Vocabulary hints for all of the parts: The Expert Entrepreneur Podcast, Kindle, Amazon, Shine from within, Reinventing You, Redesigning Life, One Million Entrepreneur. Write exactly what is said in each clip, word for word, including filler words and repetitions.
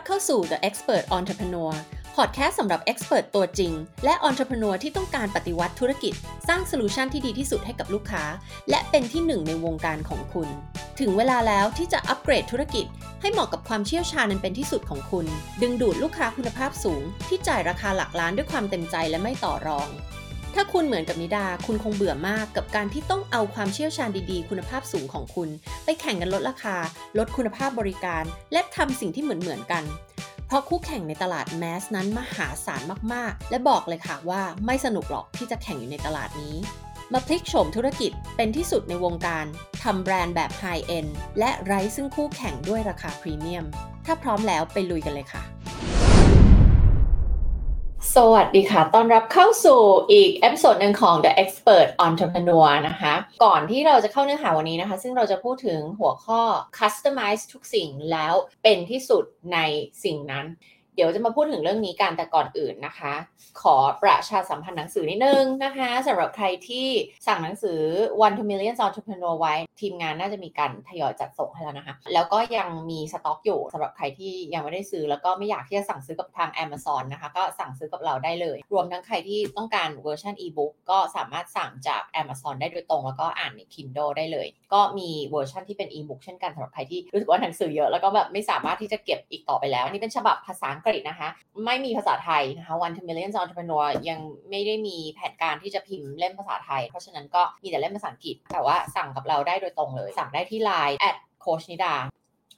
รับเข้าสู่ The Expert Entrepreneur Podcast สำหรับ Expert ตัวจริงและ Entrepreneur ที่ต้องการปฏิวัติธุรกิจสร้างโซลูชันที่ดีที่สุดให้กับลูกค้าและเป็นที่หนึ่งในวงการของคุณถึงเวลาแล้วที่จะอัปเกรดธุรกิจให้เหมาะกับความเชี่ยวชาญนั้นเป็นที่สุดของคุณดึงดูดลูกค้าคุณภาพสูงที่จ่ายราคาหลักล้านด้วยความเต็มใจและไม่ต่อรองถ้าคุณเหมือนกับนิดาคุณคงเบื่อมากกับการที่ต้องเอาความเชี่ยวชาญดีๆคุณภาพสูงของคุณไปแข่งกันลดราคาลดคุณภาพบริการและทำสิ่งที่เหมือนๆกันเพราะคู่แข่งในตลาดแมสนั้นมหาศาลมากๆและบอกเลยค่ะว่าไม่สนุกหรอกที่จะแข่งอยู่ในตลาดนี้มาพลิกโฉมธุรกิจเป็นที่สุดในวงการทำแบรนด์แบบไฮเอนด์และไร้ซึ่งคู่แข่งด้วยราคาพรีเมียมถ้าพร้อมแล้วไปลุยกันเลยค่ะสวัสดีค่ะต้อนรับเข้าสู่อีกเอพิโซดนึงของ The Expert Entrepreneur นะคะก่อนที่เราจะเข้าเนื้อหาวันนี้นะคะซึ่งเราจะพูดถึงหัวข้อ Customize ทุกสิ่งแล้วเป็นที่สุดในสิ่งนั้นเดี๋ยวจะมาพูดถึงเรื่องนี้กันแต่ก่อนอื่นนะคะขอประชาสัมพันธ์หนังสือนิดนึงนะคะสำหรับใครที่สั่งหนังสือ One Million Entrepreneur ไว้ทีมงานน่าจะมีการทยอยจัดส่งให้แล้วนะคะแล้วก็ยังมีสต็อกอยู่สำหรับใครที่ยังไม่ได้ซื้อแล้วก็ไม่อยากที่จะสั่งซื้อกับทาง Amazon นะคะก็สั่งซื้อกับเราได้เลยรวมทั้งใครที่ต้องการเวอร์ชัน e-book ก็สามารถสั่งจาก Amazon ได้โดยตรงแล้วก็อ่านใน Kindle ได้เลยก็มีเวอร์ชันที่เป็น e-book เช่นกันสำหรับใครที่รู้สึกว่าหนังสือเยอะแล้วก็แบบไม่สามารถที่จะเก็บอีกต่อไปแล้วนี่เป็นฉบับภาษาอังกฤษนะคะไม่มีภาษาไทยนะคะ One Million Entrepreneur ยังไม่ได้มีแผนการที่จะพิมพ์เล่มภาษาไทยเพราะฉะนั้นก็มีแต่เล่มภาษาอังกฤษแต่ว่าสั่งกับเราได้โดยตรงเลยสั่งได้ที่ ไลน์ แอท โค้ช Nida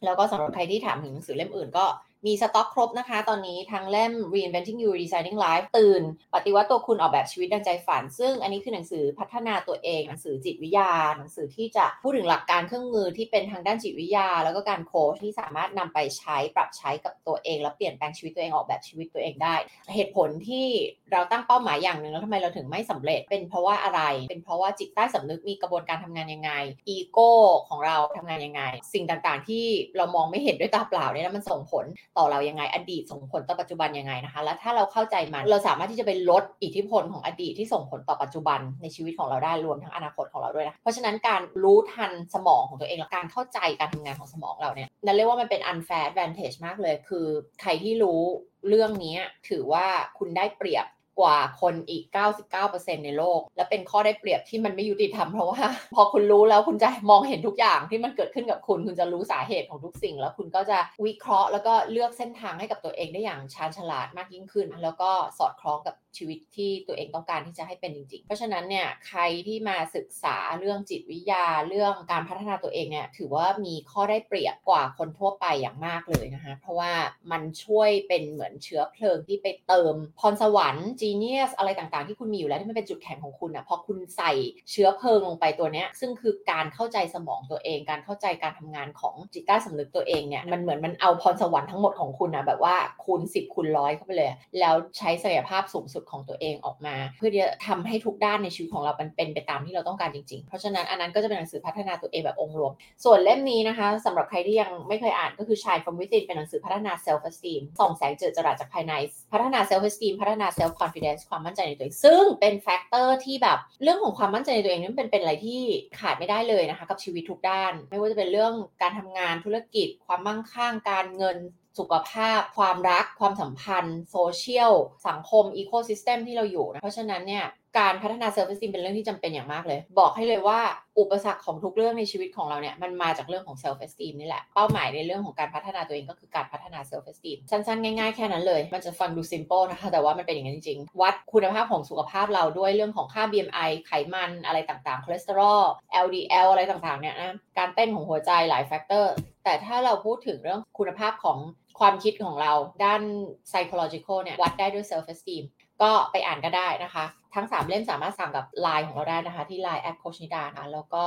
แล้วก็สำหรับใครที่ถามถึงหนังสือเล่มอื่นก็มีสต็อกครบนะคะตอนนี้ทั้งเล่ม Reinventing You Redesigning Life ตื่นปฏิวัติตัวคุณออกแบบชีวิตดังใจฝันซึ่งอันนี้คือหนังสือพัฒนาตัวเองหนังสือจิตวิทยาหนังสือที่จะพูดถึงหลักการเครื่องมือที่เป็นทางด้านจิตวิทยาแล้วก็การโค้ชที่สามารถนำไปใช้ปรับใช้กับตัวเองและเปลี่ยนแปลงชีวิตตัวเองออกแบบชีวิตตัวเองได้เหตุผลที่เราตั้งเป้าหมายอย่างนึงแล้วทำไมเราถึงไม่สำเร็จเป็นเพราะว่าอะไรเป็นเพราะว่าจิตใต้สำนึกมีกระบวนการทำงานยังไงอีโก้ของเราทำงานยังไงสิ่งต่างๆที่เรามองไม่เห็นด้วยตาเปล่าเนี่ยมันส่งผลต่อเรายังไงอดีตส่งผลต่อปัจจุบันยังไงนะคะและถ้าเราเข้าใจมันเราสามารถที่จะไปลดอิทธิพลของอดีตที่ส่งผลต่อปัจจุบันในชีวิตของเราได้รวมทั้งอนาคตของเราด้วยนะเพราะฉะนั้นการรู้ทันสมองของตัวเองและการเข้าใจการทำงานของสมองเราเนี่ยนั่นเรียกว่ามันเป็น unfair advantage มากเลยคือใครที่รู้เรื่องนี้ถือว่าคุณได้เปรียบกว่าคนอีก เก้าสิบเก้าเปอร์เซ็นต์ ในโลกและเป็นข้อได้เปรียบที่มันไม่ยุติธรรมเพราะว่าพอคุณรู้แล้วคุณจะมองเห็นทุกอย่างที่มันเกิดขึ้นกับคุณคุณจะรู้สาเหตุของทุกสิ่งแล้วคุณก็จะวิเคราะห์แล้วก็เลือกเส้นทางให้กับตัวเองได้อย่างชาญฉลาดมากยิ่งขึ้นแล้วก็สอดคล้องกับชีวิตที่ตัวเองต้องการที่จะให้เป็นจริงๆเพราะฉะนั้นเนี่ยใครที่มาศึกษาเรื่องจิตวิทยาเรื่องการพัฒนาตัวเองเนี่ยถือว่ามีข้อได้เปรียบกว่าคนทั่วไปอย่างมากเลยนะคะเพราะว่ามันช่วยเป็นเหมือนเชื้อเพลิงที่ไปเติมพรสวรรค์genius อะไรต่างๆที่คุณมีอยู่แล้วที่มันเป็นจุดแข็งของคุณนะพอคุณใส่เชื้อเพลิงลงไปตัวนี้ซึ่งคือการเข้าใจสมองตัวเองการเข้าใจการทำงานของจิตใต้สำนึกตัวเองเนี่ยมันเหมือนมันเอาพรสวรรค์ทั้งหมดของคุณนะแบบว่าคูณสิบคูณร้อยเข้าไปเลยแล้วใช้ศักยภาพสูงสุดของตัวเองออกมาเพื่อที่จะทำให้ทุกด้านในชีวิตของเรามันเป็นไปตามที่เราต้องการจริงๆเพราะฉะนั้นอันนั้นก็จะเป็นหนังสือพัฒนาตัวเองแบบองค์รวมส่วนเล่มนี้นะคะสำหรับใครที่ยังไม่เคยอ่านก็คือ Shine from within เป็นหนังสือพัฒนา self esteem ส่องแสงเจิดจรัสจากภายในพัฒนา self esteem พัฒนา self confidence ความมั่นใจในตัวเองซึ่งเป็นแฟกเตอร์ที่แบบเรื่องของความมั่นใจในตัวเองนี่เป็นเป็นอะไรที่ขาดไม่ได้เลยนะคะกับชีวิตทุกด้านไม่ว่าจะเป็นเรื่องการทำงานธุรกิจความมั่งคั่งการเงินสุขภาพความรักความสัมพันธ์โซเชียลสังคมอีโคซิสเต็มที่เราอยู่นะเพราะฉะนั้นเนี่ยการพัฒนา self esteem เป็นเรื่องที่จำเป็นอย่างมากเลยบอกให้เลยว่าอุปสรรคของทุกเรื่องในชีวิตของเราเนี่ยมันมาจากเรื่องของ self esteem นี่แหละเป้าหมายในเรื่องของการพัฒนาตัวเองก็คือการพัฒนา self esteem สั้นๆง่ายๆแค่นั้นเลยมันจะฟังดู simple นะคะแต่ว่ามันเป็นอย่างนั้นจริงๆวัดคุณภาพของสุขภาพเราด้วยเรื่องของค่า บี เอ็ม ไอ ไขมันอะไรต่างๆคอเลสเตอรอล แอล ดี แอล อะไรต่างๆเนี่ยนะการเต้นของหัวใจหลายแฟกเตอร์แต่ถ้าเราพูดถึงเรื่องคุณภาพของความคิดของเราด้าน psychological เนี่ยวัดได้ด้วย self esteem ก็ไปอ่านก็ได้นะคะทั้งสามเล่มสามารถสั่งกับ ไลน์ ของเราได้นะคะที่ ไลน์ แอท โค้ชนิดา นะคะแล้วก็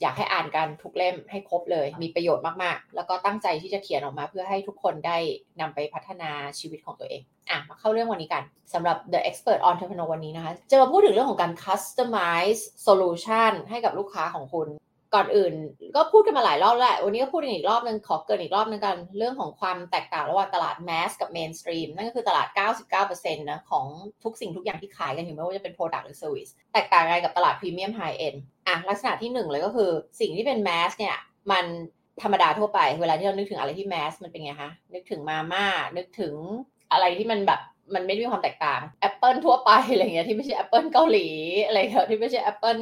อยากให้อ่านกันทุกเล่มให้ครบเลยมีประโยชน์มากๆแล้วก็ตั้งใจที่จะเขียนออกมาเพื่อให้ทุกคนได้นำไปพัฒนาชีวิตของตัวเองอ่ะมาเข้าเรื่องวันนี้กันสำหรับ The Expert Entrepreneur วันนี้นะคะจะมาพูดถึงเรื่องของการ customize solution ให้กับลูกค้าของคุณก่อนอื่นก็พูดกันมาหลายรอบแล้ววันนี้ก็พูดอีกรอบนึงขอเกินอีกรอบนึงกันเรื่องของความแตกต่างระหว่างตลาดแมสกับเมนสตรีมนั่นก็คือตลาด เก้าสิบเก้าเปอร์เซ็นต์ นะของทุกสิ่งทุกอย่างที่ขายกันอยู่ไม่ว่าจะเป็น product หรือ service แตกต่างอะไรกับตลาดพรีเมียมไฮเอนด์อ่ะลักษณะที่หนึ่งเลยก็คือสิ่งที่เป็นแมสเนี่ยมัน ธรรมดาทั่วไปเวลาที่เรานึกถึงอะไรที่แมสมันเป็นไงคะนึกถึงมาม่านึกถึงอะไรที่มันแบบมันไม่มีความแตกต่างแอปเปิลทั่วไปอะไรเงี้ยที่ไม่ใช่แอปเปิลเกาหลีอะไรเงี้ยที่ไม่ใช่แอปเปิล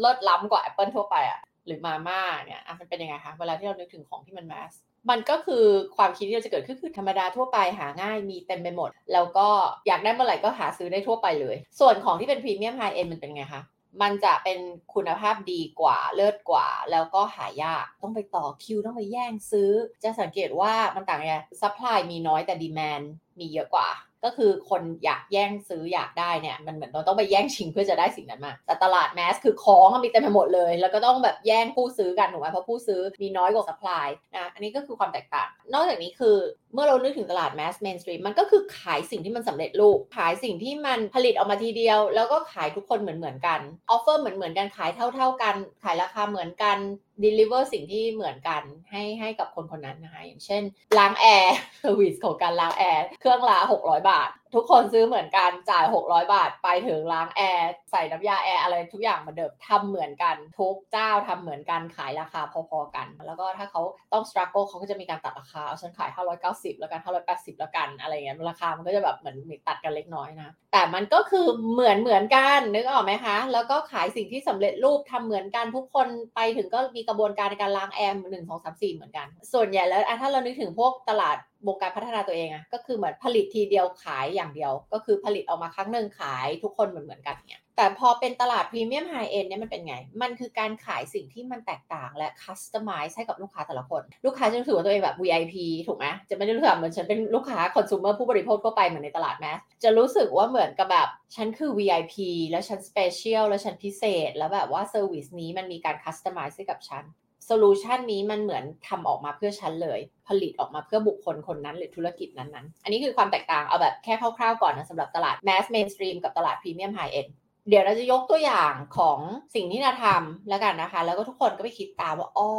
เลิศล้ำกว่าแอปเปิลทั่วไปอ่ะหรือมาม่าเนี่ยอ่ะมันเป็นยังไงคะเวลาที่เรานึกถึงของที่มันแมสมันก็คือความคิดที่เราจะเกิดขึ้นคือธรรมดาทั่วไปหาง่ายมีเต็มไปหมดแล้วก็อยากได้เมื่อไหร่ก็หาซื้อได้ทั่วไปเลยส่วนของที่เป็นพรีเมียมไฮเอ็นด์มันเป็นไงคะมันจะเป็นคุณภาพดีกว่าเลิศกว่าแล้วก็หายากต้องไปต่อคิวต้องไปแย่งซื้อจะสังเกตว่ามันต่างไงซัพพลายมีน้อยแต่ดีมานด์มีเยอะกว่าก็คือคนอยากแย่งซื้ออยากได้เนี่ยมันเหมือนเราต้องไปแย่งชิงเพื่อจะได้สิ่งนั้นมาแต่ตลาดแมสคือของมันมีเต็มไปหมดเลยแล้วก็ต้องแบบแย่งผู้ซื้อกันถูกไหมเพราะผู้ซื้อมีน้อยกว่าซัพพลายนะอันนี้ก็คือความแตกต่างนอกจากนี้คือเมื่อเรานึกถึงตลาดแมสเมนสตรีมมันก็คือขายสิ่งที่มันสำเร็จรูปขายสิ่งที่มันผลิตออกมาทีเดียวแล้วก็ขายทุกคนเหมือนเหมือนกันออฟเฟอร์เหมือนเหมือนกันขายเท่าๆกันขายราคาเหมือนกันdeliver สิ่งที่เหมือนกันให้ให้กับคนคนนั้นนะคะอย่างเช่นล้างแอร์เซอร์วิสของการล้างแอร์เครื่องละหกร้อยบาททุกคนซื้อเหมือนกันจ่ายหกร้อยบาทไปถึงล้างแอร์ใส่น้ำยาแอร์อะไรทุกอย่างเหมือนเดิมทำเหมือนกันทุกเจ้าทำเหมือนกันขายราคาพอๆกันแล้วก็ถ้าเขาต้อง struggle เขาก็จะมีการตัดราคาเอาฉันขายห้าร้อยเก้าสิบแล้วกันห้าร้อยแปดสิบแล้วกันอะไรเงี้ยราคามันก็จะแบบเหมือนมีตัดกันเล็กน้อยนะแต่มันก็คือเหมือนเหมือนกันนึกออกไหมคะแล้วก็ขายสิ่งที่สำเร็จรูปทำเหมือนกันทุกคนไปถึงก็มีกระบวนการในการล้างแอร์หนึ่ง สอง สาม สี่เหมือนกันส่วนใหญ่แล้วถ้าเรานึกถึงพวกตลาดวงการพัฒนาตัวเองอะก็คือเหมือนผลิตทีเดียวขายอย่างเดียวก็คือผลิตออกมาครั้งหนึ่งขายทุกคนเหมือนเหมือนกันเนี่ยแต่พอเป็นตลาดพรีเมียมไฮเอ็นด์เนี่ยมันเป็นไงมันคือการขายสิ่งที่มันแตกต่างและคัสตอมไมซ์ให้กับลูกค้าแต่ละคนลูกค้าจะรู้สึกว่าตัวเองแบบ วี ไอ พี ถูกไหมจะไม่ได้รู้สึกเหมือนฉันเป็นลูกค้าคอน sumer ผู้บริโภคทั่วไปเหมือนในตลาดแมสจะรู้สึกว่าเหมือนกับแบบฉันคือ วี ไอ พี แล้วฉัน special แล้วฉันพิเศษแล้วแบบว่าเซอร์วิสนี้มันมีการคัสตอมไมซ์ให้กับฉันโซลูชันนี้มันเหมือนทำออกมาเพื่อฉันเลยผลิตออกมาเพื่อบุคคลคนนั้นหรือธุรกิจนั้นๆอันนี้คือความแตกต่างเอาแบบแค่คร่าวๆก่อนนะสำหรับตลาดแมสเมนสตรีมกับตลาดพรีเมียมไฮเอ็นด์เดี๋ยวเราจะยกตัวอย่างของสิ่งที่น่าทำแล้วกันนะคะแล้วก็ทุกคนก็ไปคิดตามว่าอ๋อ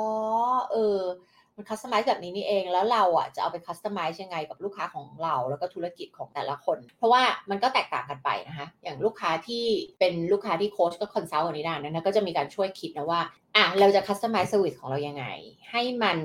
เออมันคัสตอมไมซ์แบบนี้นี่เองแล้วเราอ่ะจะเอาไปคัสตอมไมซ์ยังไงกับลูกค้าของเราแล้วก็ธุรกิจของแต่ละคนเพราะว่ามันก็แตกต่างกันไปนะคะอย่างลูกค้าที่เป็นลูกค้าที่โค้ชก็คอนซัลท์กับนิดานะก็จะมีการช่วยคิดนะว่าอ่ะเราจะคัสตอมไมซ์เซอร์วิสของเรายังไงให้มัน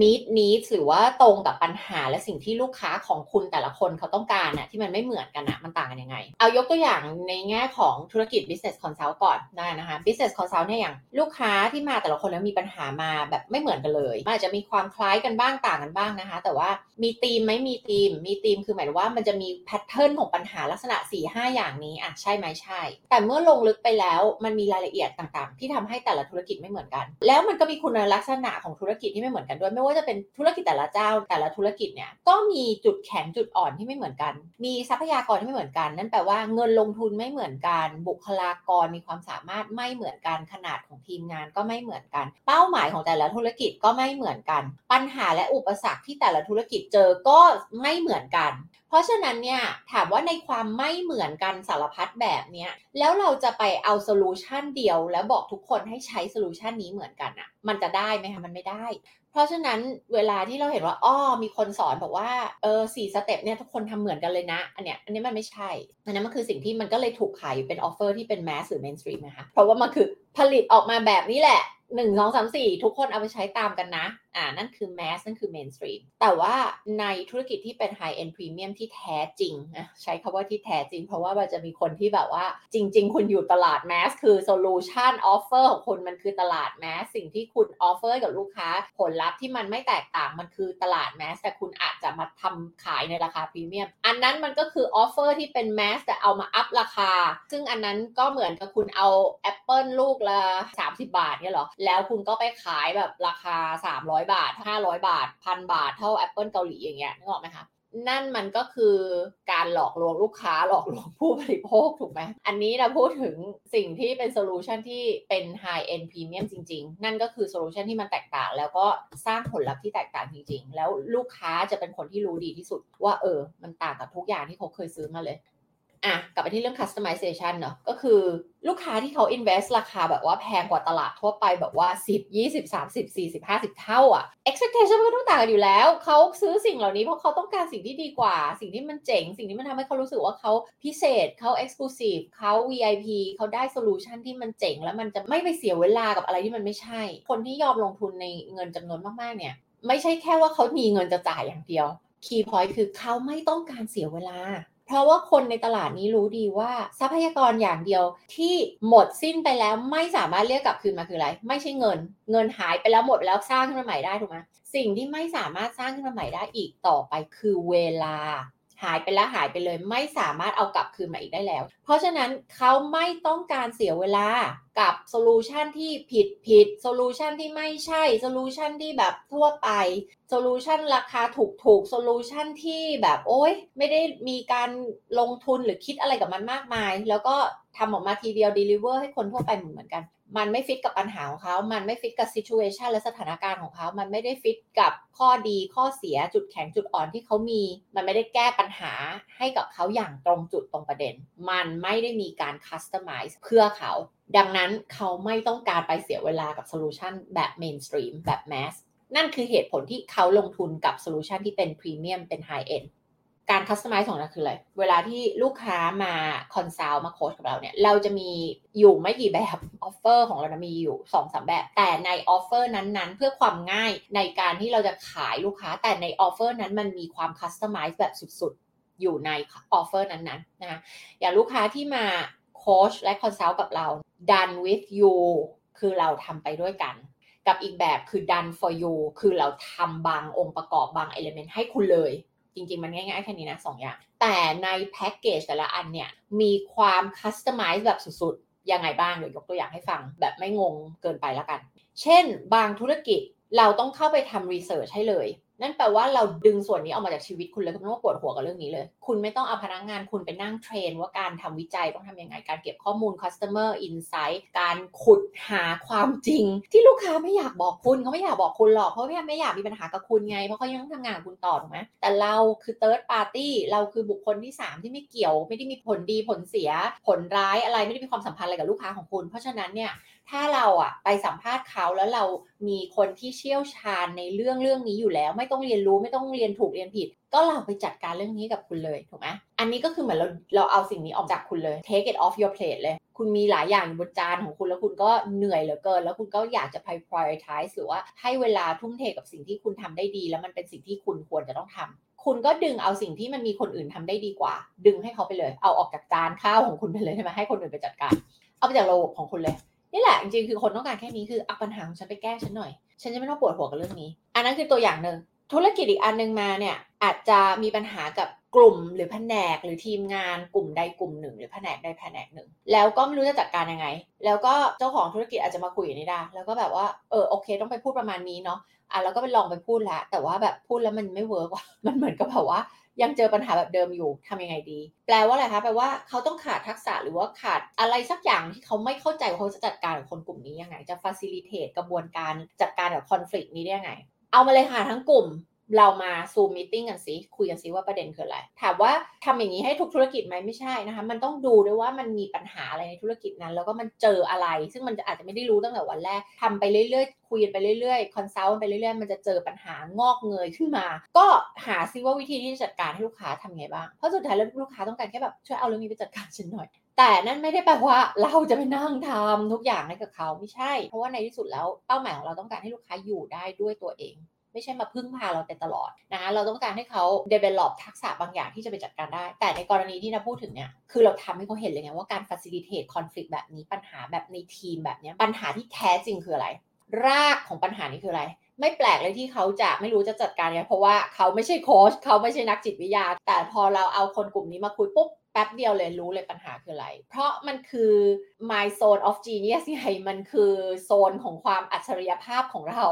meet needs หรือว่าตรงกับปัญหาและสิ่งที่ลูกค้าของคุณแต่ละคนเขาต้องการน่ะที่มันไม่เหมือนกันน่ะมันต่างกันยังไงเอายกตัวอย่างในแง่ของธุรกิจ business consult ก่อนได้นะคะ business consult เนี่ยอย่างลูกค้าที่มาแต่ละคนแล้วมีปัญหามาแบบไม่เหมือนกันเลยอาจจะมีความคล้ายกันบ้างต่างกันบ้างนะคะแต่ว่ามีธีมมั้ยมีธีมมีธีมคือหมายถึงว่ามันจะมี pattern ของปัญหาลักษณะ สี่ห้า อย่างนี้อ่ะใช่มั้ยใช่แต่เมื่อลงลึกไปแล้วมันมีรายละเอียดต่างๆที่ทำให้แต่ละธุรกิจเหมือนกันแล้วมันก็มีคุณลักษณะของธุรกิจที่ไม่เหมือนกันด้วยไม่ว่าจะเป็นธุรกิจแต่ละเจ้าแต่ละธุรกิจเนี่ยก็มีจุดแข็งจุดอ่อนที่ไม่เหมือนกันมีทรัพยากรที่ไม่เหมือนกันนั่นแปลว่าเงินลงทุนไม่เหมือนกันบุคลากรมีความสามารถไม่เหมือนกันขนาดของทีมงานก็ไม่เหมือนกันเป้าหมายของแต่ละธุรกิจก็ไม่เหมือนกันปัญหาและอุปสรรคที่แต่ละธุรกิจเจอก็ไม่เหมือนกันเพราะฉะนั้นเนี่ยถามว่าในความไม่เหมือนกันสารพัดแบบเนี้ยแล้วเราจะไปเอาโซลูชันเดียวแล้วบอกทุกคนให้ใช้โซลูชันนี้เหมือนกันอะมันจะได้ไหมคะมันไม่ได้เพราะฉะนั้นเวลาที่เราเห็นว่าอ้อมีคนสอนบอกว่าเออสี่สเต็ปเนี่ยทุกคนทำเหมือนกันเลยนะอันเนี้ยอันนี้มันไม่ใช่อันนั้นมันคือสิ่งที่มันก็เลยถูกขายอยู่เป็นออฟเฟอร์ที่เป็นแมสหรือเมนสตรีมนะคะเพราะว่ามันคือผลิตออกมาแบบนี้แหละหนึ่ง สอง สาม สี่ทุกคนเอาไปใช้ตามกันนะอ่านั่นคือแมสนั่นคือเมนสตรีมแต่ว่าในธุรกิจที่เป็นไฮเอ็นด์พรีเมียมที่แท้จริงนะใช้คำว่าที่แท้จริงเพราะว่ามันจะมีคนที่แบบว่าจริงๆคุณอยู่ตลาดแมสคือโซลูชันออฟเฟอร์ของคุณมันคือตลาดแมสสิ่งที่คุณออฟเฟอร์กับลูกค้าผลลัพธ์ที่มันไม่แตกต่างมันคือตลาดแมสแต่คุณอาจจะมาทำขายในราคาพรีเมียมอันนั้นมันก็คือออฟเฟอร์ที่เป็นแมสแต่เอามาอัพราคาซึ่งอันนั้นก็เหมือนกับคุณเอาแอปเปิลลูกละสามสิบบาทเนี่ยหรอแล้วคุณก็ไปขายแบบราคาสามร้อยบาทห้าร้อยบาท หนึ่งพันบาทเท่า Apple เกาหลีอย่างเงี้ยนึกออกมั้ยคะนั่นมันก็คือการหลอกลวงลูกค้าหลอกลวงผู้บริโภคถูกไหมอันนี้เราพูดถึงสิ่งที่เป็นโซลูชันที่เป็น high end premium จริงๆนั่นก็คือโซลูชันที่มันแตกต่างแล้วก็สร้างผลลัพธ์ที่แตกต่างจริงๆแล้วลูกค้าจะเป็นคนที่รู้ดีที่สุดว่าเออมันต่างกับทุกอย่างที่เขาเคยซื้อมาเลย อ่ะกลับไปที่เรื่อง customization เนอะก็คือลูกค้าที่เขา invest ราคาแบบว่าแพงกว่าตลาดทั่วไปแบบว่าสิบ ยี่สิบ สามสิบ สี่สิบ ห้าสิบเท่าอ่ะ expectation มันก็ต้องต่างกันอยู่แล้วเขาซื้อสิ่งเหล่านี้เพราะเขาต้องการสิ่งที่ดีกว่าสิ่งที่มันเจ๋งสิ่งที่มันทำให้เขารู้สึกว่าเขาพิเศษเขา exclusive เขา วี ไอ พี เขาได้ solution ที่มันเจ๋งแล้วมันจะไม่ไปเสียเวลากับอะไรที่มันไม่ใช่คนที่ยอมลงทุนในเงินจำนวนมากๆเนี่ยไม่ใช่แค่ว่าเขามีเงินจะจ่ายอย่างเดียว key point คือเขาไม่ต้องการเสียเวลาเพราะว่าคนในตลาดนี้รู้ดีว่าทรัพยากรอย่างเดียวที่หมดสิ้นไปแล้วไม่สามารถเรียกกลับคืนมาคืออะไรไม่ใช่เงินเงินหายไปแล้วหมดไปแล้วสร้างขึ้นมาใหม่ได้ถูกไหมสิ่งที่ไม่สามารถสร้างขึ้นมาใหม่ได้อีกต่อไปคือเวลาหายไปแล้วหายไปเลยไม่สามารถเอากลับคืนมาอีกได้แล้วเพราะฉะนั้นเขาไม่ต้องการเสียเวลากับโซลูชันที่ผิดผิดโซลูชันที่ไม่ใช่โซลูชันที่แบบทั่วไปโซลูชันราคาถูกถูกโซลูชันที่แบบโอ๊ยไม่ได้มีการลงทุนหรือคิดอะไรกับมันมากมายแล้วก็ทำออกมาทีเดียว deliver ให้คนทั่วไปเหมือนกันมันไม่ฟิตกับปัญหาของเขามันไม่ฟิตกับ situation และสถานการณ์ของเขามันไม่ได้ฟิตกับข้อดีข้อเสียจุดแข็งจุดอ่อนที่เขามีมันไม่ได้แก้ปัญหาให้กับเขาอย่างตรงจุดตรงประเด็นมันไม่ได้มีการ customize เพื่อเขาดังนั้นเขาไม่ต้องการไปเสียเวลากับ solution แบบ mainstream แบบ mass นั่นคือเหตุผลที่เขาลงทุนกับ solution ที่เป็น premium เป็น high endการ customize ของเราคืออะไรเวลาที่ลูกค้ามา consult มา coach กับเราเนี่ยเราจะมีอยู่ไม่กี่แบบ offer ของเรามีอยู่ สองสาม แบบแต่ใน offer นั้นๆเพื่อความง่ายในการที่เราจะขายลูกค้าแต่ใน offer นั้นมันมีความ customize แบบสุดๆอยู่ใน offer นั้นๆนะอย่างลูกค้าที่มา coach และ consult กับเรา done with you คือเราทำไปด้วยกันกับอีกแบบคือ done for you คือเราทำบางองค์ประกอบบาง element ให้คุณเลยจริงๆมันง่ายๆแค่นี้นะสองอย่างแต่ในแพ็คเกจแต่ละอันเนี่ยมีความคัสตอมไมซ์แบบสุดๆยังไงบ้างเดี๋ยวยกตัวอย่างให้ฟังแบบไม่งงเกินไปละกันเช่นบางธุรกิจเราต้องเข้าไปทำรีเสิร์ชให้เลยนั่นแปลว่าเราดึงส่วนนี้ออกมาจากชีวิตคุณเลยคุณไม่ต้องปวดหัวกับเรื่องนี้เลยคุณไม่ต้องเอาพนักงานคุณไปนั่งเทรนว่าการทำวิจัยต้องทำยังไงการเก็บข้อมูล customer insight การขุดหาความจริงที่ลูกค้าไม่อยากบอกคุณเขาไม่อยากบอกคุณหรอกเพราะว่าไม่อยากมีปัญหากับคุณไงเพราะเขายังต้องทำงานคุณต่อถูกไหมแต่เราคือ third party เราคือบุคคลที่สามที่ไม่เกี่ยวไม่ได้มีผลดีผลเสียผลร้ายอะไรไม่ได้มีความสัมพันธ์อะไรกับลูกค้าของคุณเพราะฉะนั้นเนี่ยถ้าเราอะไปสัมภาษณ์เขาแล้วเรามีคนที่เชี่ยวชาญในเรื่องเรื่องนี้อยู่แล้วไม่ต้องเรียนรู้ไม่ต้องเรียนถูกเรียนผิดก็เราไปจัดการเรื่องนี้กับคุณเลยถูกไหมอันนี้ก็คือเหมือนเราเราเอาสิ่งนี้ออกจากคุณเลย take it off your plate เลยคุณมีหลายอย่างบนจานของคุณแล้วคุณก็เหนื่อยเหลือเกินแล้วคุณก็อยากจะ prioritize หรือว่าให้เวลาทุ่มเทกับสิ่งที่คุณทำได้ดีแล้วมันเป็นสิ่งที่คุณควรจะต้องทำคุณก็ดึงเอาสิ่งที่มันมีคนอื่นทำได้ดีกว่าดึงให้เขาไปเลยเอาออกจากจานข้าวของคุณไปเลยใช่ไหมให้คนอื่นไปจัดการเอาไปจากระบบของคุณเลยนี่แหละจริงๆคือคนต้องการแค่นี้คือเอาปัญหาของฉันไปแก้ฉันหน่อยฉันจะไม่ต้องปวดหัวกับเรื่องนี้อันนั้นคือตัวอย่างนึงธุรกิจอีกอันนึงมาเนี่ยอาจจะมีปัญหากับกลุ่มหรือแผนกหรือทีมงานกลุ่มใดกลุ่มหนึ่งหรือแผนกใดแผนกหนึ่งแล้วก็ไม่รู้จะจัดการยังไงแล้วก็เจ้าของธุรกิจอาจจะมาคุยกับนิดาแล้วก็แบบว่าเออโอเคต้องไปพูดประมาณนี้เนาะอ่ะแล้วก็ไปลองไปพูดละแต่ว่าแบบพูดแล้วมันไม่เวิร์กว่ามันเหมือนกับแบบว่ายังเจอปัญหาแบบเดิมอยู่ทำยังไงดีแปลว่าอะไรคะแปลว่าเขาต้องขาดทักษะหรือว่าขาดอะไรสักอย่างที่เขาไม่เข้าใจว่าเขาจะจัดการกับคนกลุ่มนี้ยังไงจะ facilitate กระบวนการจัดการกับ conflict นี้ได้ยังไงเอามาเลยค่ะทั้งกลุ่มเรามา Zoom meeting กันสิคุยกันสิว่าประเด็นคืออะไรถามว่าทำอย่างนี้ให้ทุกธุรกิจไหมไม่ใช่นะคะมันต้องดูด้วยว่ามันมีปัญหาอะไรในธุรกิจนั้นแล้วก็มันเจออะไรซึ่งมันอาจจะไม่ได้รู้ตั้งแต่วันแรกทำไปเรื่อยๆคุยไปเรื่อยๆคอนซัลท์ไปเรื่อยๆมันจะเจอปัญหางอกเงยขึ้นมาก็หาซิว่าวิธีที่จะจัดการให้ลูกค้าทำไงบ้างเพราะสุดท้ายแล้วลูกค้าต้องการแค่แบบช่วยเอาเรื่องนี้ไปจัดการฉันหน่อยแต่นั่นไม่ได้แปลว่าเราจะไปนั่งทำทุกอย่างให้กับเขาไม่ใช่เพราะว่าในที่สุดแล้วเป้าหมายของเราต้องการให้ลูกค้าอยู่ได้ด้วยตัวเองไม่ใช่มาพึ่งพาเราแต่ตลอดนะคะเราต้องการให้เขา develop ทักษะบางอย่างที่จะไปจัดการได้แต่ในกรณีที่เราพูดถึงเนี่ยคือเราทำให้เขาเห็นเลยไงว่าการ facilitate conflict แบบนี้ปัญหาแบบในทีมแบบนี้ปัญหาที่แท้จริงคืออะไรรากของปัญหานี้คืออะไรไม่แปลกเลยที่เขาจะไม่รู้จะจัดการไงเพราะว่าเขาไม่ใช่โค้ชเขาไม่ใช่นักจิตวิทยาแต่พอเราเอาคนกลุ่มนี้มาคุยปุ๊บแป๊บเดียวเลยรู้เลยปัญหาคืออะไรเพราะมันคือ my zone of genius ไงมันคือโซนของความอัจฉริยภาพของเรา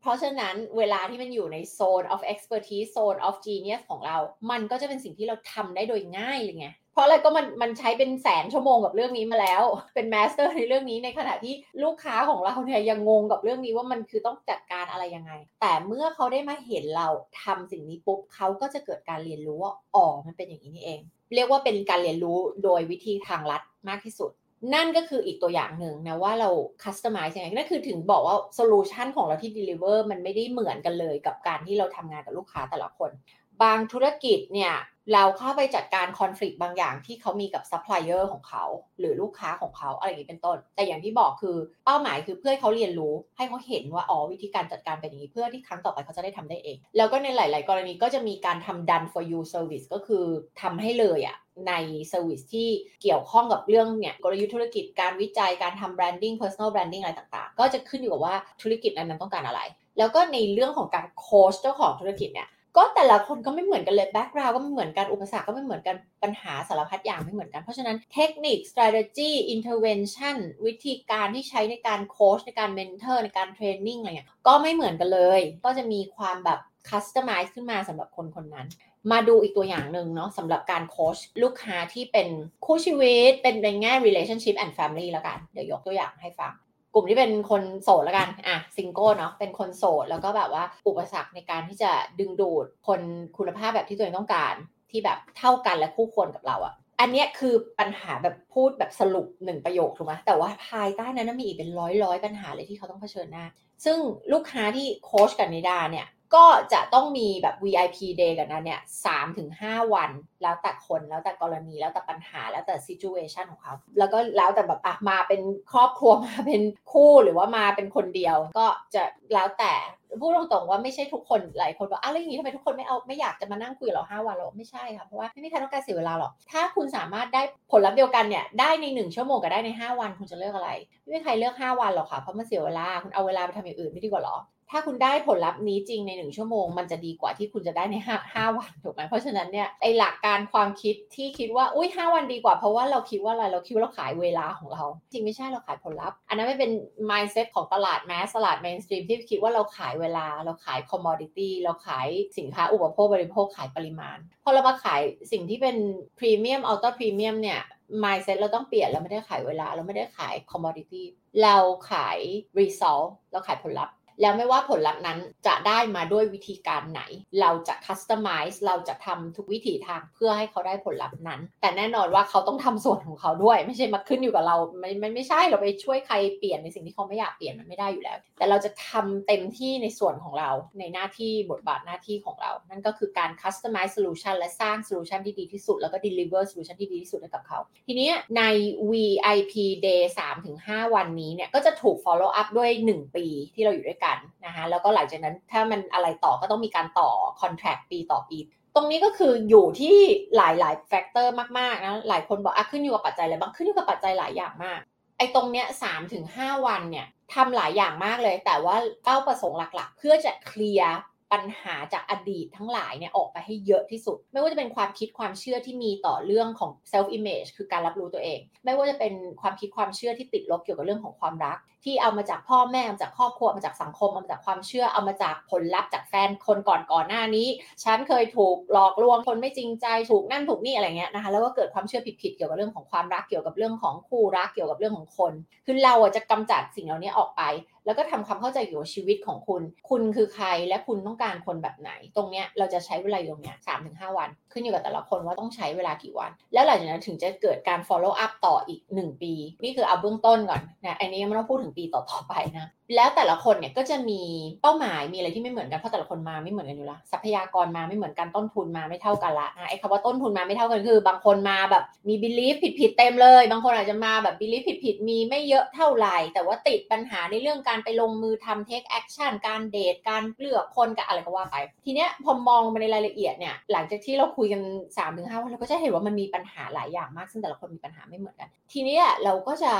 เพราะฉะนั้นเวลาที่มันอยู่ใน zone of expertise zone of genius ของเรามันก็จะเป็นสิ่งที่เราทำได้โดยง่ายเลยไง เพราะอะไรก็มันมันใช้เป็นแสนชั่วโมงกับเรื่องนี้มาแล้วเป็นมาสเตอร์ในเรื่องนี้ในขณะที่ลูกค้าของเราเนี่ยยังงงกับเรื่องนี้ว่ามันคือต้องจัดการอะไรยังไงแต่เมื่อเขาได้มาเห็นเราทำสิ่งนี้ปุ๊บเขาก็จะเกิดการเรียนรู้ว่าอ๋อมันเป็นอย่างนี้นี่เองเรียกว่าเป็นการเรียนรู้โดยวิธีทางลัดมากที่สุดนั่นก็คืออีกตัวอย่างหนึ่งนะว่าเราคัสตอมไมซ์ยังไงนั่นคือถึงบอกว่าโซลูชันของเราที่เดลิเวอร์มันไม่ได้เหมือนกันเลยกับการที่เราทำงานกับลูกค้าแต่ละคนบางธุรกิจเนี่ยเราเข้าไปจัดการคอนฟลิกต์บางอย่างที่เขามีกับซัพพลายเออร์ของเขาหรือลูกค้าของเขาอะไรอย่างนี้เป็นต้นแต่อย่างที่บอกคือเป้าหมายคือเพื่อให้เขาเรียนรู้ให้เขาเห็นว่าอ๋อวิธีการจัดการเป็นอย่างนี้เพื่อที่ครั้งต่อไปเขาจะได้ทำได้เองแล้วก็ในหลายๆกรณีก็จะมีการทำ done for you service ก็คือทำให้เลยอ่ะในเซอร์วิสที่เกี่ยวข้องกับเรื่องเนี่ยกลยุทธ์ธุรกิจการวิจัยการทำแบรนดิ้ง personal branding อะไรต่างๆก็จะขึ้นอยู่กับว่าธุรกิจนั้นต้องการอะไรแล้วก็ในเรื่องของการโค้ชเจ้าของธุรกิจเนี่ยก็แต่ละคนก็ไม่เหมือนกันเลยแบ็คกราวด์ก็ไม่เหมือนกันอุปสรรคก็ไม่เหมือนกันปัญหาสารพัดอย่างไม่เหมือนกันเพราะฉะนั้นเทคนิค strategy intervention วิธีการที่ใช้ในการโค้ชในการเมนเทอร์ในการเทรนนิ่งอะไรเนี่ยก็ไม่เหมือนกันเลยก็จะมีความแบบ customize ขึ้นมาสำหรับคนคนนั้นมาดูอีกตัวอย่างหนึ่งเนาะสำหรับการโค้ชลูกค้าที่เป็นคู่ชีวิตเป็นในแง่ relationship and family ละกันเดี๋ยวยกตัวอย่างให้ฟังกลุ่มที่เป็นคนโสดละกันอ่ะซิงเกิลเนาะเป็นคนโสดแล้วก็แบบว่าอุปสรรคในการที่จะดึงดูดคนคุณภาพแบบที่ตัวเองต้องการที่แบบเท่ากันและคู่ควรกับเราอ่ะอันเนี้ยคือปัญหาแบบพูดแบบสรุปหนึ่งประโยคถูกไหมแต่ว่าภายใต้นั้นมีอีกเป็นร้อยๆปัญหาเลยที่เขาต้องเผชิญหน้าซึ่งลูกค้าที่โค้ชกับนิดาเนี่ยก็จะต้องมีแบบ วี ไอ พี Day กันนะเนี่ย สามถึงห้า วันแล้วแต่คนแล้วแต่กรณีแล้วแต่ปัญหาแล้วแต่ situation ของเขาแล้วก็แล้วแต่แบบอ่ะมาเป็นครอบครัวมาเป็นคู่หรือว่ามาเป็นคนเดียวก็จะแล้วแต่พูดตรงๆว่าไม่ใช่ทุกคนหลายคนบอกอ้าวแล้วอย่างนี้ทำไมทุกคนไม่เอาไม่อยากจะมานั่งคุยกับเราห้าวันหรอกไม่ใช่ค่ะเพราะว่าไม่มีใครต้องการเสียเวลาหรอกถ้าคุณสามารถได้ผลลัพธ์เดียวกันเนี่ยได้ในหนึ่งชั่วโมงกับได้ในห้าวันคุณจะเลือกอะไรไม่มีใครเลือกห้าวันหรอกค่ะเพราะมันเสียเวลาคุณเอาเวลาไปทำอย่างอื่นไม่ดีกว่าหรอถ้าคุณได้ผลลัพธ์นี้จริงในหนึ่งชั่วโมงมันจะดีกว่าที่คุณจะได้ในห้าวันถูกไหมเพราะฉะนั้นเนี่ยไอหลักการความคิดที่คิดว่าอุ้ยห้าวันดีกว่าเพราะว่าเราคิดว่าอะไรเราคิดว่าเราขายเวลาของเราจริงไม่ใช่เราขายผลลัพธ์อันนั้นไม่เป็น mindset ของตลาดแมสตลาด mainstream ที่คิดว่าเราขายเวลาเราขาย commodity เราขายสินค้าอุปโภคบริโภคขายปริมาณพอเรามาขายสิ่งที่เป็น premium ultra premium เนี่ย mindset เราต้องเปลี่ยนเราไม่ได้ขายเวลาเราไม่ได้ขาย commodity เราขาย result เราขายผลลัพธ์แล้วไม่ว่าผลลัพธ์นั้นจะได้มาด้วยวิธีการไหนเราจะคัสตอมไมซ์เราจะทำทุกวิถีทางเพื่อให้เขาได้ผลลัพธ์นั้นแต่แน่นอนว่าเขาต้องทำส่วนของเขาด้วยไม่ใช่มาขึ้นอยู่กับเราไม่ไม่ไม่ใช่เราไปช่วยใครเปลี่ยนในสิ่งที่เขาไม่อยากเปลี่ยนมันไม่ได้อยู่แล้วแต่เราจะทำเต็มที่ในส่วนของเราในหน้าที่บทบาทหน้าที่ของเรานั่นก็คือการคัสตอมไมซ์โซลูชันและสร้างโซลูชันที่ดีที่สุดแล้วก็เดลิเวอร์โซลูชันที่ดีที่สุดให้กับเขาทีนี้ใน วี ไอ พี Day สามถึงห้า วันนี้เนี่ยก็จะถูก follow up ด้วยหนึ่งปีที่เราอยู่ด้วยนะคะแล้วก็หลังจากนั้นถ้ามันอะไรต่อก็ต้องมีการต่อคอนแทรคปีต่อปีตรงนี้ก็คืออยู่ที่หลายๆแฟกเตอร์มากๆนะหลายคนบอกอ่ะขึ้นอยู่กับปัจจัยอะไรบางขึ้นอยู่กับปัจจัยหลายอย่างมากไอ้ตรงเนี้ย สามถึงห้า วันเนี่ยทำหลายอย่างมากเลยแต่ว่าเป้าประสงค์หลักๆเพื่อจะเคลียร์ปัญหาจากอดีตทั้งหลายเนี่ยออกไปให้เยอะที่สุดไม่ว่าจะเป็นความคิดความเชื่อที่มีต่อเรื่องของ self image คือการรับรู้ตัวเองไม่ว่าจะเป็นความคิดความเชื่อที่ติดลบเกี่ยวกับเรื่องของความรักที่เอามาจากพ่อแม่เอามาจากครอบครัวเอามาจากสังคมเอามาจากความเชื่อเอามาจากผลลัพธ์จากแฟนคนก่อนก่อนหน้านี้ฉันเคยถูกหลอกลวงคนไม่จริงใจถูกนั่นถูกนี่อะไรเงี้ยนะคะแล้วก็เกิดความเชื่อผิดๆเกี่ยวกับเรื่องของความรักเกี่ยวกับเรื่องของคู่รักเกี่ยวกับเรื่องของคนคือเราจะกำจัดสิ่งเหล่านี้ออกไปแล้วก็ทำความเข้าใจเกี่ยวกับชีวิตของคุณคุณคือใครและคุณต้องการคนแบบไหนตรงเนี้ยเราจะใช้เวลาอยู่ตรงเนี้ย สามถึงห้า วันขึ้นอยู่กับแต่ละคนว่าต้องใช้เวลากี่วันแล้วหลังจากนั้นถึงจะเกิดการ follow up ต่ออีกหนึ่งปีนี่คือเอาเบื้องต้นก่อนนะอันนี้ไม่ต้องพูดถึงปีต่อๆไปนะแล้วแต่ละคนเนี่ยก็จะมีเป้าหมายมีอะไรที่ไม่เหมือนกันเพราะแต่ละคนมาไม่เหมือนกันอยู่ละทรัพยากรมาไม่เหมือนกันต้นทุนมาไม่เท่ากันละไอ้คำว่าต้นทุนมาไม่เท่ากันคือบางคนมาแบบมี belief ผิดๆเต็มเลยบางคนอาจจะมาแบบ belief ผิดๆมีไม่เยอะเท่าไหร่แต่ว่าติดปัญหาในเรื่องการไปลงมือทำ take action การเดทการเลือกคนกับอะไรก็ว่าไปทีเนี้ยพอมองไปในรายละเอียดเนี่ยหลังจากที่เราคุยกัน สามถึงห้า วันเราก็จะเห็นว่ามันมีปัญหาหลายอย่างมากซึ่งแต่ละคนมีปัญหาไม่เหมือนกันทีเนี้ยเราก็จะ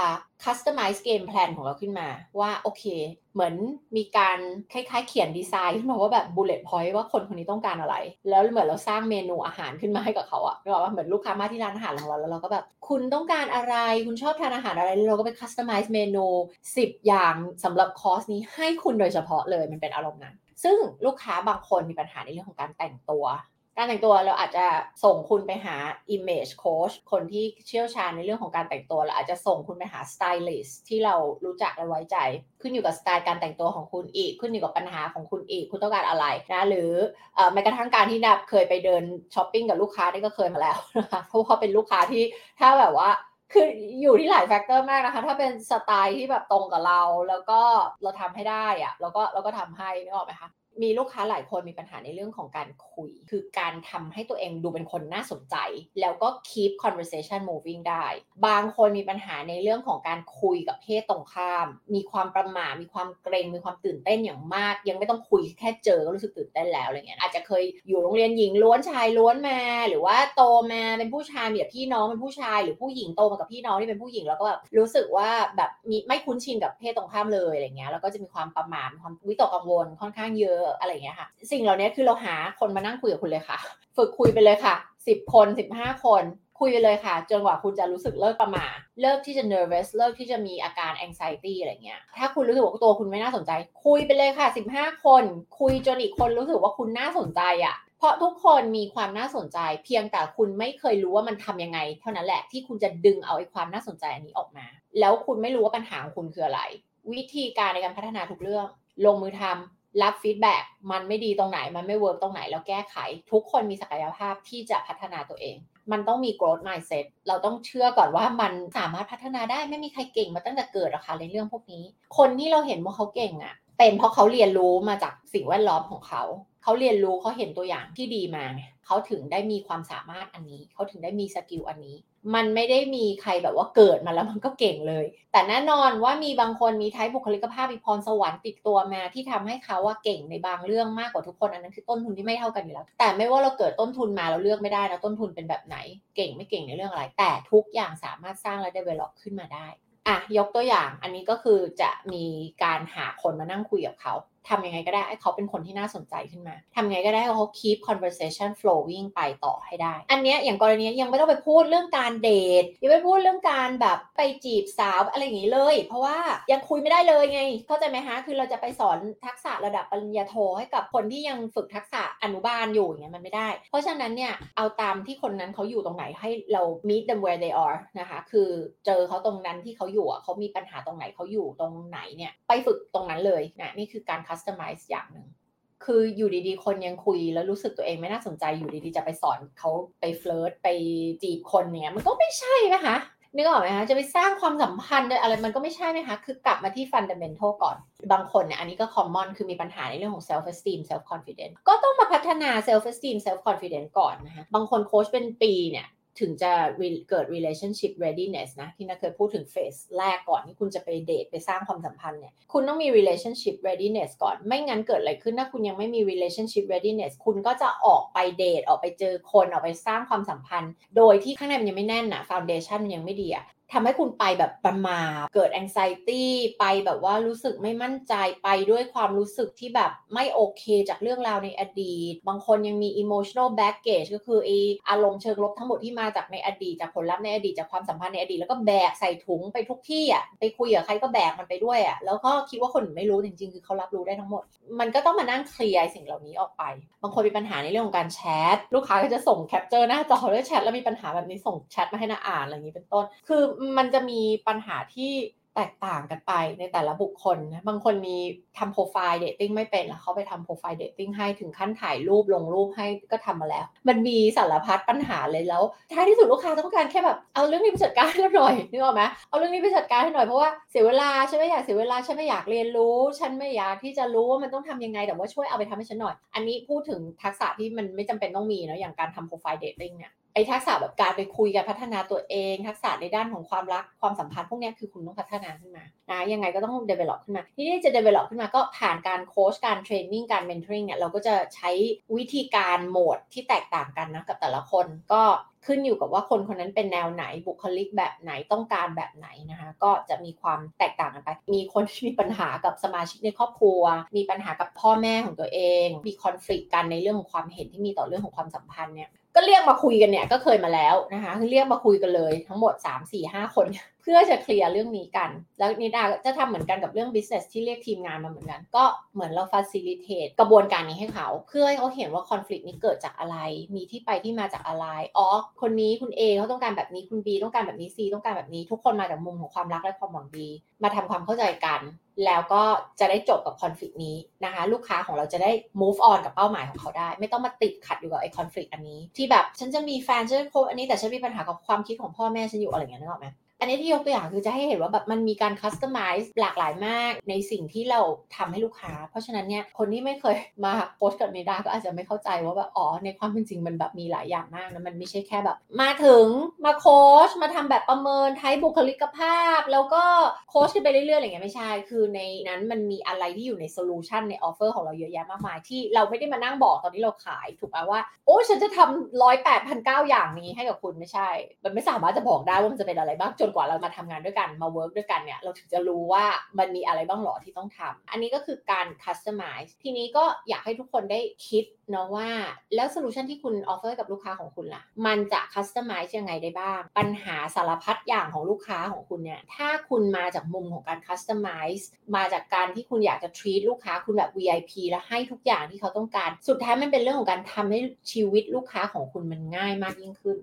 customize game plan ของเราขึ้นมาว่าโอเคเหมือนมีการคล้ายๆเขียนดีไซน์ขึ้นมาว่าแบบ bullet point ว่าคนคนนี้ต้องการอะไรแล้วเหมือนเราสร้างเมนูอาหารขึ้นมาให้กับเขาอะก็ว่าเหมือนลูกค้ามาที่ร้านอาหารของเราแล้วเราก็แบบคุณต้องการอะไรคุณชอบทานอาหารอะไรเราก็ไป customize เมนูสิบอย่างสำหรับคอร์สนี้ให้คุณโดยเฉพาะเลยมันเป็นอารมณ์นั้นซึ่งลูกค้าบางคนมีปัญหาในเรื่องของการแต่งตัว การแต่งตัวเราอาจจะส่งคุณไปหา image coach คนที่เชี่ยวชาญในเรื่องของการแต่งตัวเราอาจจะส่งคุณไปหา stylist ที่เรารู้จักและไว้ใจขึ้นอยู่กับสไตล์การแต่งตัวของคุณอีกขึ้นอยู่กับปัญหาของคุณอีกคุณต้องการอะไรนะหรือเอ่อแม้กระทั่งการที่นับเคยไปเดินช้อปปิ้งกับลูกค้านี่ก็เคยมาแล้วนะคะเพราะว่าเป็นลูกค้าที่ถ้าแบบว่าคืออยู่ที่หลายแฟกเตอร์มากนะคะถ้าเป็นสไตล์ที่แบบตรงกับเราแล้วก็เราทำให้ได้อะแล้วก็เราก็ทำให้นึกออกไหมคะมีลูกค้าหลายคนมีปัญหาในเรื่องของการคุยคือการทำให้ตัวเองดูเป็นคนน่าสนใจแล้วก็ keep conversation moving ได้บางคนมีปัญหาในเรื่องของการคุยกับเพศตรงข้ามมีความประหม่ามีความเกรงมีความตื่นเต้นอย่างมากยังไม่ต้องคุยแค่เจอก็รู้สึกตื่นเต้นแล้วอะไรเงี้ยอาจจะเคยอยู่โรงเรียนหญิงล้วนชายล้วนมาหรือว่าโตมาเป็นผู้ชายมีพี่น้องเป็นผู้ชายหรือผู้หญิงโตมากับพี่น้องที่เป็นผู้หญิงแล้วก็แบบรู้สึกว่าแบบมีไม่คุ้นชินกับเพศตรงข้ามเลยอะไรเงี้ยแล้วก็จะมีความประหม่าความวิตกกังวลค่อนข้างเยอะอะไรอย่างเงี้ยค่ะสิ่งเหล่านี้คือเราหาคนมานั่งคุยกับคุณเลยค่ะฝึกคุยไปเลยค่ะสิบคนสิบห้าคนคุยไปเลยค่ะจนกว่าคุณจะรู้สึกเลิกประหม่าเลิกที่จะ nervous เลิกที่จะมีอาการ anxiety อะไรเงี้ยถ้าคุณรู้สึกว่าตัวคุณไม่น่าสนใจคุยไปเลยค่ะสิบห้าคนคุยจนอีกคนรู้สึกว่าคุณน่าสนใจอ่ะเพราะทุกคนมีความน่าสนใจเพียงแต่คุณไม่เคยรู้ว่ามันทำยังไงเท่านั้นแหละที่คุณจะดึงเอาไอ้ความน่าสนใจอันนี้ออกมาแล้วคุณไม่รู้ว่าปัญหาของคุณคืออะไรวิธีการในการพัฒนาทุกเรื่องลงมือทำรับฟีดแบ็กมันไม่ดีตรงไหนมันไม่เวิร์กตรงไหนแล้วแก้ไขทุกคนมีศักยภาพที่จะพัฒนาตัวเองมันต้องมี growth mindset เราต้องเชื่อก่อนว่ามันสามารถพัฒนาได้ไม่มีใครเก่งมาตั้งแต่เกิดหรอกค่ะในเรื่องพวกนี้คนที่เราเห็นว่าเขาเก่งอ่ะเป็นเพราะเขาเรียนรู้มาจากสิ่งแวดล้อมของเขาเขาเรียนรู้เขาเห็นตัวอย่างที่ดีมาเขาถึงได้มีความสามารถอันนี้เขาถึงได้มีสกิลอันนี้มันไม่ได้มีใครแบบว่าเกิดมาแล้วมันก็เก่งเลยแต่แน่นอนว่ามีบางคนมีไทป์บุคลิกภาพมีพรสวรรค์ติดตัวมาที่ทำให้เขาว่าเก่งในบางเรื่องมากกว่าทุกคนอันนั้นคือต้นทุนที่ไม่เท่ากันอยู่แล้วแต่ไม่ว่าเราเกิดต้นทุนมาเราเลือกไม่ได้นะต้นทุนเป็นแบบไหนเก่งไม่เก่งในเรื่องอะไรแต่ทุกอย่างสามารถสร้างและ develop ขึ้นมาได้อ่ะยกตัวอย่างอันนี้ก็คือจะมีการหาคนมานั่งคุยกับเขาทำยังไงก็ได้ให้เขาเป็นคนที่น่าสนใจขึ้นมาทำยังไงก็ได้ให้เขา keep conversation flowing ไปต่อให้ได้อันเนี้ยอย่างกรณียังไม่ต้องไปพูดเรื่องการเดทยังไม่พูดเรื่องการแบบไปจีบสาวอะไรอย่างงี้เลยเพราะว่ายังคุยไม่ได้เลยไงเข้าใจไหมคะคือเราจะไปสอนทักษะระดับปริญญาโทให้กับคนที่ยังฝึกทักษะอนุบาลอยู่อย่างเงี้ยมันไม่ได้เพราะฉะนั้นเนี่ยเอาตามที่คนนั้นเขาอยู่ตรงไหนให้เรา meet them where they are นะคะคือเจอเขาตรงนั้นที่เขาอยู่เขามีปัญหาตรงไหนเขาอยู่ตรงไหนเนี่ยไปฝึกตรงนั้นเลยนะนี่คือการcustomize อย่างนึงคืออยู่ดีๆคนยังคุยแล้วรู้สึกตัวเองไม่น่าสนใจอยู่ดีๆจะไปสอนเขาไปเฟลิร์ตไปจีบคนเนี่ยมันก็ไม่ใช่นะคะนึกออกไหมคะจะไปสร้างความสัมพันธ์อะไรมันก็ไม่ใช่นะคะคือกลับมาที่ fundamental ก่อนบางคนเนี่ยอันนี้ก็ common คือมีปัญหาในเรื่องของ self esteem self confidence ก็ต้องมาพัฒนา self esteem self confidence ก่อนนะคะบางคนโค้ชเป็นปีเนี่ยถึงจะเกิด relationship readiness นะที่นักเคยพูดถึงเฟสแรกก่อนที่คุณจะไปเดทไปสร้างความสัมพันธ์เนี่ยคุณต้องมี relationship readiness ก่อนไม่งั้นเกิดอะไรขึ้นถ้าคุณยังไม่มี relationship readiness คุณก็จะออกไปเดทออกไปเจอคนออกไปสร้างความสัมพันธ์โดยที่ข้างในมันยังไม่แน่นนะ foundation มันยังไม่ดีอะทำให้คุณไปแบบประมาทเกิด anxiety ไปแบบว่ารู้สึกไม่มั่นใจไปด้วยความรู้สึกที่แบบไม่โอเคจากเรื่องราวในอดีตบางคนยังมี emotional baggage ก็คือไอ้อารมณ์เชิงลบทั้งหมดที่มาจากในอดีตจากผลลัพธ์ในอดีตจากความสัมพันธ์ในอดีตแล้วก็แบกใส่ถุงไปทุกที่อ่ะไปคุยกับใครก็แบกมันไปด้วยอ่ะแล้วก็คิดว่าคนอื่นไม่รู้จริงๆคือเขารับรู้ได้ทั้งหมดมันก็ต้องมานั่งเคลียร์สิ่งเหล่านี้ออกไปบางคนมีปัญหาในเรื่องของการแชทลูกค้าก็จะส่งแคปเจอร์หน้าจอด้วยแชทแล้วมีปัญหาแบบนี้ส่งแชทมาให้น่าอ่านอะไรอย่างนี้เป็นต้นคือมันจะมีปัญหาที่แตกต่างกันไปในแต่ละบุคคลนะบางคนมีทำโปรไฟล์เดทติ้งไม่เป็นแล้วเขาไปทำโปรไฟล์เดทติ้งให้ถึงขั้นถ่ายรูปลงรูปให้ก็ทำมาแล้วมันมีสารพัดปัญหาเลยแล้วท้ายที่สุดลูกค้าต้องการแค่แบบเอาเรื่องนี้ไปจัดการให้หน่อยนึกออกไหมเอาเรื่องนี้ไปจัดการให้หน่อยเพราะว่าเสียเวลาฉันไม่อยากเสียเวลาฉันไม่อยากเรียนรู้ฉันไม่อยากที่จะรู้ว่ามันต้องทำยังไงแต่ว่าช่วยเอาไปทำให้ฉันหน่อยอันนี้พูดถึงทักษะที่มันไม่จำเป็นต้องมีเนาะอย่างการทำโปรไฟล์เดทติ้งเนี่ยไอ้ทักษะแบบการไปคุยกันพัฒนาตัวเองทักษะในด้านของความรักความสัมพันธ์พวกนี้คือคุณต้องพัฒนาขึ้นมานะยังไงก็ต้อง develop ขึ้นมาที่นี่จะ develop ขึ้นมาก็ผ่านการโค้ชการเทรนนิ่งการ mentoring เนี่ยเราก็จะใช้วิธีการโหมดที่แตกต่างกันนะกับแต่ละคนก็ขึ้นอยู่กับว่าคนคนนั้นเป็นแนวไหนบุคลิกแบบไหนต้องการแบบไหนนะคะก็จะมีความแตกต่างกันไปมีคนที่มีปัญหากับสมาชิกในครอบครัวมีปัญหากับพ่อแม่ของตัวเองมี conflict กันในเรื่องของความเห็นที่มีต่อเรื่องของความสัมพันธ์เนี่ยก็เรียกมาคุยกันเนี่ยก็เคยมาแล้วนะคะคือเรียกมาคุยกันเลยทั้งหมด สาม สี่ ห้า คน เพื่อจะเคลียร์เรื่องนี้กันแล้วนิดาจะทำเหมือนกันกับเรื่อง business ที่เรียกทีมงานมาเหมือนกันก็เหมือนเรา facilitate กระบวนการนี้ให้เขาเพื่อให้เขาเห็นว่า conflict นี้เกิดจากอะไรมีที่ไปที่มาจากอะไรอ๋อคนนี้คุณ A เขาต้องการแบบนี้คุณ B ต้องการแบบนี้ C ต้องการแบบนี้ทุกคนมาจากมุมของความรักและความหวังดีมาทำความเข้าใจกันแล้วก็จะได้จบกับ conflict นี้นะคะลูกค้าของเราจะได้ move on กับเป้าหมายของเขาได้ไม่ต้องมาติดขัดอยู่กับไอ้ conflict อันนี้ที่แบบฉันจะมีแฟนฉันจะคบอันนี้แต่ฉันมีปัญหากับความคิดของพ่อแม่ฉันอยู่อะไรอย่างเงี้ยนึกออกมั้ยอันนี้ที่ยกตัวอย่างคือจะให้เห็นว่าแบบมันมีการคัสตอมไมซ์หลากหลายมากในสิ่งที่เราทำให้ลูกค้าเพราะฉะนั้นเนี่ยคนที่ไม่เคยมาโพสต์กับนิดาก็อาจจะไม่เข้าใจว่าแบบอ๋อในความเป็นจริงมันแบบมีหลายอย่างมากนะมันไม่ใช่แค่แบบมาถึงมาโค้ชมาทำแบบประเมินไทป์บุคลิกภาพแล้วก็โค้ชขึ้นไปเรื่อยๆอะไรเงี้ยไม่ใช่คือในนั้นมันมีอะไรที่อยู่ในโซลูชันในออฟเฟอร์ของเราเยอะแยะมากมายที่เราไม่ได้มานั่งบอกตอนนี้เราขายถูกป่ะว่าโอ้ฉันจะทำร้อยแปดพันเก้าอย่างนี้ให้กับคุณไม่ใช่มันไม่สามารถจะบอกได้ว่ามันจะเป็นอะไรบ้างจนกว่าเรามาทำงานด้วยกันมาเวิร์คด้วยกันเนี่ยเราถึงจะรู้ว่ามันมีอะไรบ้างหรอที่ต้องทำอันนี้ก็คือการคัสตอมไมซ์ทีนี้ก็อยากให้ทุกคนได้คิดเนาะว่าแล้วโซลูชันที่คุณออฟเฟอร์กับลูกค้าของคุณล่ะมันจะคัสตอมไมซ์ยังไงได้บ้างปัญหาสารพัดอย่างของลูกค้าของคุณเนี่ยถ้าคุณมาจากมุมของการคัสตอมไมซ์มาจากการที่คุณอยากจะ treat ลูกค้าคุณแบบ วี ไอ พี แล้วให้ทุกอย่างที่เขาต้องการสุดท้ายมันเป็นเรื่องของการทำให้ชีวิตลูกค้าของคุณมันง่ายมากยิ่งขึ้น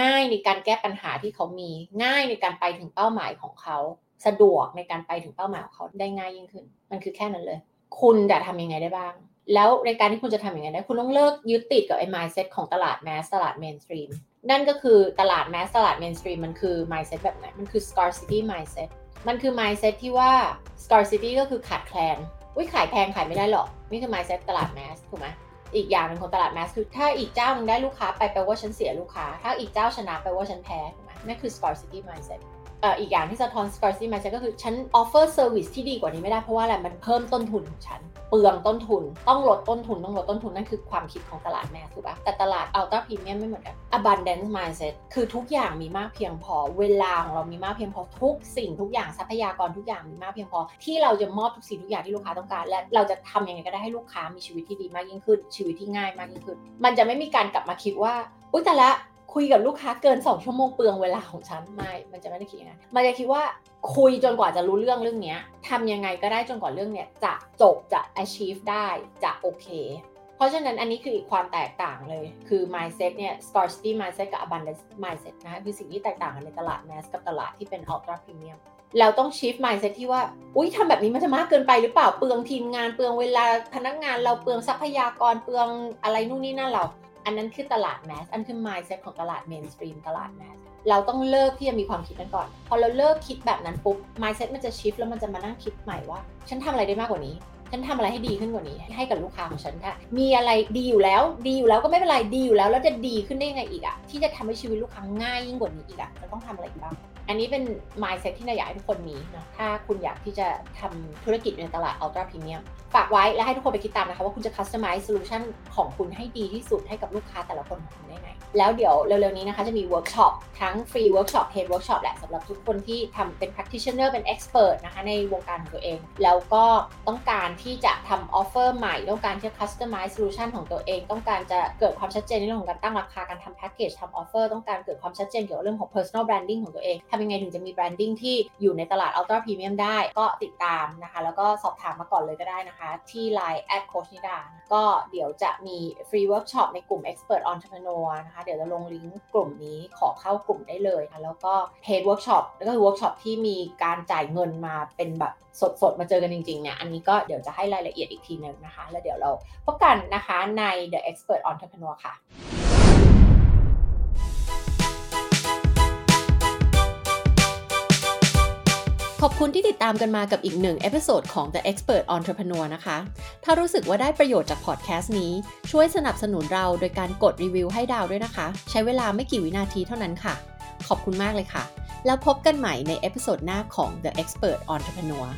ง่ายในการแก้ปัญหาที่เขามีง่ายในการไปถึงเป้าหมายของเขาสะดวกในการไปถึงเป้าหมายของเขาได้ง่ายยิ่งขึ้นมันคือแค่นั้นเลยคุณจะทำยังไงได้บ้างแล้วในการที่คุณจะทำยังไงได้คุณต้องเลิกยึดติดกับไอ้ mindset ของตลาดแมสตลาดเมนสตรีมนั่นก็คือตลาดแมสตลาดเมนสตรีมมันคือ mindset แบบไหนมันคือ scarcity mindset มันคือ mindset ที่ว่า scarcity ก็คือขาดแคลนอุ้ยขายแพงขายไม่ได้หรอกนี่คือ mindset ตลาดแมสถูกไหมอีกอย่างนึงของตลาดแมสคือถ้าอีกเจ้านึงได้ลูกค้าไปแปลว่าฉันเสียลูกค้าถ้าอีกเจ้าชนะแปลว่าฉันแพ้ถูกมั้ยนั่นคือ scarcity mindset เอ่ออีกอย่างที่สะท้อน scarcity mindset ก็คือฉัน offer service ที่ดีกว่านี้ไม่ได้เพราะว่าอะไรมันเพิ่มต้นทุนของฉันเปลืองต้นทุนต้องลดต้นทุนต้องลดต้นทุนนั่นคือความคิดของตลาดแมสถูกป่ะแต่ตลาด ultra premium ไม่เหมือนกัน abundance mindset คือทุกอย่างมีมากเพียงพอเวลาของเรามีมากเพียงพอทุกสิ่งทุกอย่างทรัพยากรทุกอย่างมีมากเพียงพอที่เราจะมอบทุกสิ่งทุกอย่างที่ลูกค้าต้องการและเราจะทำยังไงก็ได้ให้ลูกค้ามีชีวิตที่ดีมากยิ่งขึ้นชีวิตที่ง่ายมากยิ่งขึ้นมันจะไม่มีการกลับมาคิดว่าอุ๊ยแต่ละคุยกับลูกค้าเกินสองชั่วโมงเปลืองเวลาของฉันไม่มันจะไม่ได้คิดอย่างนั้นมันจะคิดว่าคุยจนกว่าจะรู้เรื่องเรื่องนี้ทำยังไงก็ได้จนกว่าเรื่องเนี้ยจะจบจะ achieve ได้จะโอเคเพราะฉะนั้นอันนี้คืออีกความแตกต่างเลยคือ mindset เนี่ย scarcity mindset กับ abundance mindset นะคือสิ่งที่แตกต่างกันในตลาด mass กับตลาดที่เป็น ultra premium เราต้อง shift mindset ที่ว่าอุ๊ยทำแบบนี้มันจะมากเกินไปหรือเปล่าเปลืองทีมงานเปลืองเวลาพนักงานเราเปลืองทรัพยากรเปลืองอะไรนู่นนี่นั่นเราอันนั้นคือตลาดแมสอันคือ mindset ของตลาดเมนสตรีมตลาดแมสเราต้องเลิกที่จะมีความคิดนั้นก่อนพอเราเลิกคิดแบบนั้นปุ๊บ mindset มันจะ shift แล้วมันจะมานั่งคิดใหม่ว่าฉันทำอะไรได้มากกว่านี้ฉันทำอะไรให้ดีขึ้นกว่านี้ให้กับลูกค้าของฉันค่ะมีอะไรดีอยู่แล้วดีอยู่แล้วก็ไม่เป็นไรดีอยู่แล้วแล้วจะดีขึ้นได้ยังไงอีกอ่ะที่จะทำให้ชีวิตลูกค้าง่ายยิ่งกว่านี้อีกอ่ะเราต้องทำอะไรอีกบ้างอันนี้เป็น mindset ที่น่าอยากให้ทุกคนมีนะถ้าคุณอยากที่จะทำธุรกิจในตลาด ultra premium ฝากไว้และให้ทุกคนไปคิดตามนะคะว่าคุณจะ customize solution ของคุณให้ดีที่สุดให้กับลูกค้าแต่ละคนของคุณได้ไงแล้วเดี๋ยวเร็วๆนี้นะคะจะมี workshop ทั้ง free workshop paid workshop แหละสำหรับทุกคนที่ทำเป็น practitioner เป็น expert นะคะในวงการของตัวเองแล้วก็ต้องการที่จะทำ offer ใหม่ต้องการที่จะ customize solution ของตัวเองต้องการจะเกิดความชัดเจนในเรื่องของการตั้งราคาการทำ package ทำ offer ต้องการเกิดความชัดเจนเกี่ยวกับเรื่องของ personal branding ของตัวเองทำยังไงถึงจะมีแบรนดิ้งที่อยู่ในตลาด Ultra Premium ได้ก็ติดตามนะคะแล้วก็สอบถามมาก่อนเลยก็ได้นะคะที่ ไลน์ แอท โค้ชนิดา ก็เดี๋ยวจะมีฟรีเวิร์คช็อปในกลุ่ม Expert Entrepreneur นะคะเดี๋ยวจะลงลิงก์กลุ่มนี้ขอเข้ากลุ่มได้เลยนะแล้วก็ Paid Workshop ก็คือ Workshop ที่มีการจ่ายเงินมาเป็นแบบสดๆมาเจอกันจริงๆเนี่ยอันนี้ก็เดี๋ยวจะให้รายละเอียดอีกทีนึงนะคะแล้วเดี๋ยวเราพบกันนะคะใน The Expert Entrepreneur ค่ะขอบคุณที่ติดตามกันมากับอีกหนึ่งเอพิโซดของ The Expert Entrepreneur นะคะถ้ารู้สึกว่าได้ประโยชน์จากพอดแคสต์นี้ช่วยสนับสนุนเราโดยการกดรีวิวให้ดาวด้วยนะคะใช้เวลาไม่กี่วินาทีเท่านั้นค่ะขอบคุณมากเลยค่ะแล้วพบกันใหม่ในเอพิโซดหน้าของ The Expert Entrepreneur